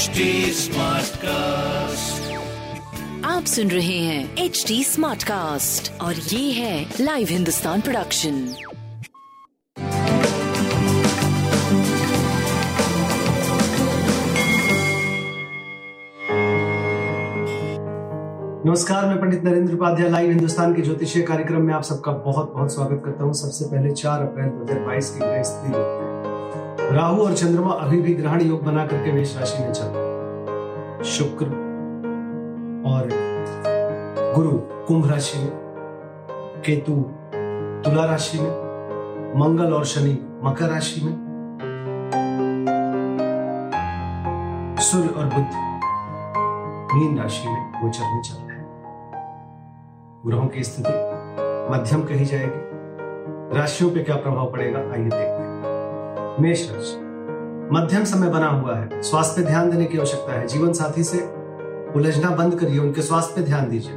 HD Smartcast। आप सुन रहे हैं HD Smartcast और ये है लाइव हिंदुस्तान प्रोडक्शन। नमस्कार, मैं पंडित नरेंद्र उपाध्याय लाइव हिंदुस्तान के ज्योतिषीय कार्यक्रम में आप सबका बहुत बहुत स्वागत करता हूँ। सबसे पहले 4 अप्रैल 2022 की ग्रह स्थिति। राहु और चंद्रमा अभी भी ग्रहण योग बना करके मेष राशि में चल रहे। शुक्र और गुरु कुंभ राशि में, केतु तुला राशि में, मंगल और शनि मकर राशि में, सूर्य और बुध मीन राशि में गोचर में चल रहे हैं। ग्रहों की स्थिति मध्यम कही जाएगी। राशियों पे क्या प्रभाव पड़ेगा आइए देखते हैं। मेष राशि मध्यम समय बना हुआ है। स्वास्थ्य पे ध्यान देने की आवश्यकता है। जीवन साथी से उलझना बंद करिए, उनके स्वास्थ्य पे ध्यान दीजिए।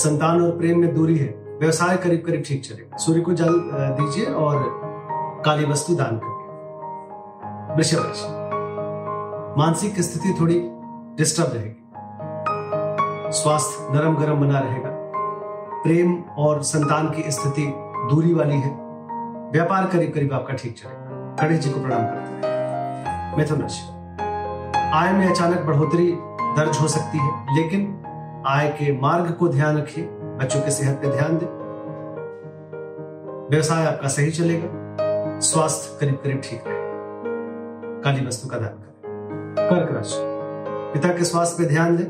संतान और प्रेम में दूरी है। व्यवसाय करीब करीब ठीक चलेगा। सूर्य को जल दीजिए और काली वस्तु दान करिए। वृषभ राशि मानसिक स्थिति थोड़ी डिस्टर्ब रहेगी। स्वास्थ्य नरम गरम बना रहेगा। प्रेम और संतान की स्थिति दूरी वाली है। व्यापार करीब करीब आपका ठीक चलेगा। गणेश जी को प्रणाम करते हैं। मिथुन राशि आय में अचानक बढ़ोतरी दर्ज हो सकती है, लेकिन आय के मार्ग को ध्यान रखिए। बच्चों की सेहत पे ध्यान दें। व्यवसाय आपका सही चलेगा। स्वास्थ्य करीब करीब ठीक रहेगा। काली वस्तु का दान करें। कर्क राशि पिता के स्वास्थ्य पे ध्यान दें।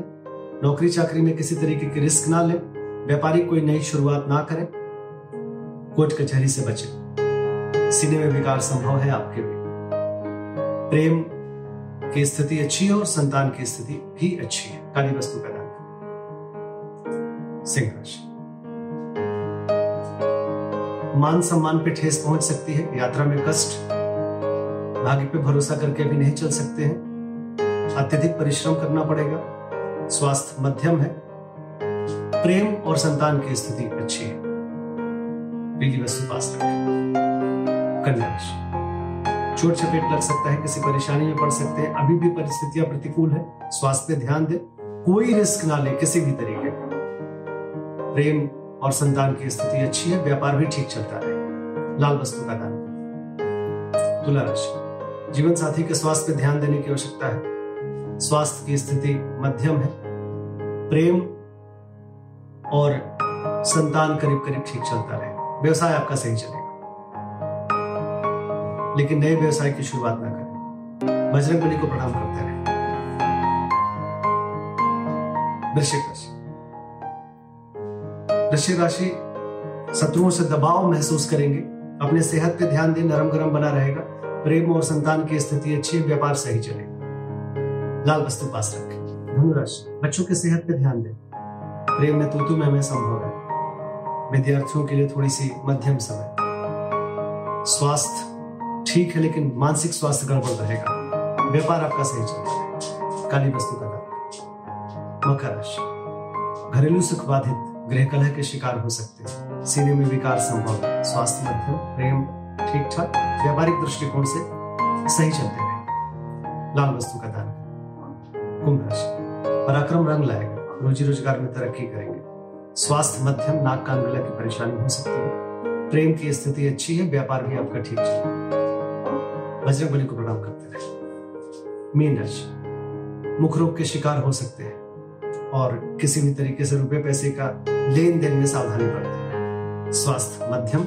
नौकरी चाकरी में किसी तरीके की रिस्क ना लें। व्यापारिक कोई नई शुरुआत ना करें। कोर्ट कचहरी से बचें। सीने में विकार संभव है आपके लिए। प्रेम की स्थिति अच्छी है और संतान की स्थिति भी अच्छी है। काली वस्तु का दान करें। सिंह राशि मान सम्मान पे ठेस पहुंच सकती है। यात्रा में कष्ट। भाग्य पे भरोसा करके भी नहीं चल सकते हैं। अत्यधिक परिश्रम करना पड़ेगा। स्वास्थ्य मध्यम है। प्रेम और संतान की स्थिति अच्छी है। पीली वस्तु पास रखें। चोट चपेट लग सकता है। किसी परेशानी में पड़ सकते हैं। अभी भी परिस्थितियां प्रतिकूल है। स्वास्थ्य पे ध्यान दें। कोई रिस्क ना ले किसी भी तरीके का। प्रेम और संतान की स्थिति अच्छी है। व्यापार भी ठीक चलता है। लाल वस्तु का दान। तुला राशि जीवन साथी के स्वास्थ्य पे ध्यान देने की आवश्यकता है। स्वास्थ्य की स्थिति मध्यम है। प्रेम और संतान करीब करीब ठीक चलता रहे। व्यवसाय आपका सही चलेगा, लेकिन नए व्यवसाय की शुरुआत ना करें। बजरंग बली को प्रणाम करते रहें। वृश्चिक राशि शत्रुओं से दबाव महसूस करेंगे। अपने सेहत पे ध्यान दें। नरम गरम बना रहेगा। प्रेम और संतान की स्थिति अच्छी है। व्यापार सही चलेगा। लाल वस्तु पास रखें। धनु राशि बच्चों के सेहत पे ध्यान दें। प्रेम में तू में संभव है। विद्यार्थियों के लिए थोड़ी सी मध्यम समय। स्वास्थ्य ठीक है, लेकिन मानसिक स्वास्थ्य गड़बड़ रहेगा। व्यापार आपका सही चलता है। काली वस्तु का दान करें। मकर राशि घरेलू सुख बाधित, गृह कलह के शिकार हो सकते हैं। सीने में विकार संभव। स्वास्थ्य मध्यम, प्रेम ठीक ठाक, व्यापारिक दृष्टिकोण से सही चलते रहे। लाल वस्तु का दान करें। कुंभ राशि पराक्रम रंग लाएगा। रोजी रोजगार में तरक्की करेंगे। स्वास्थ्य मध्यम, नाक कान गला की परेशानी हो सकती है। प्रेम की स्थिति अच्छी है। व्यापार भी आपका ठीक चलेगा। बजरंग बली को प्रणाम करते रहे। मीन राशि मुख रोग के शिकार हो सकते हैं और किसी भी तरीके से रुपए पैसे का लेन देन में सावधानी बरतें। स्वास्थ्य मध्यम,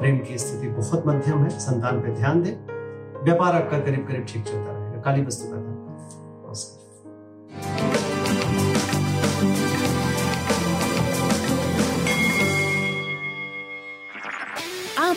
प्रेम की स्थिति बहुत मध्यम है। संतान पे ध्यान दें। व्यापार आपका करीब करीब ठीक चलता रहेगा। काली वस्तु का दान करें। आप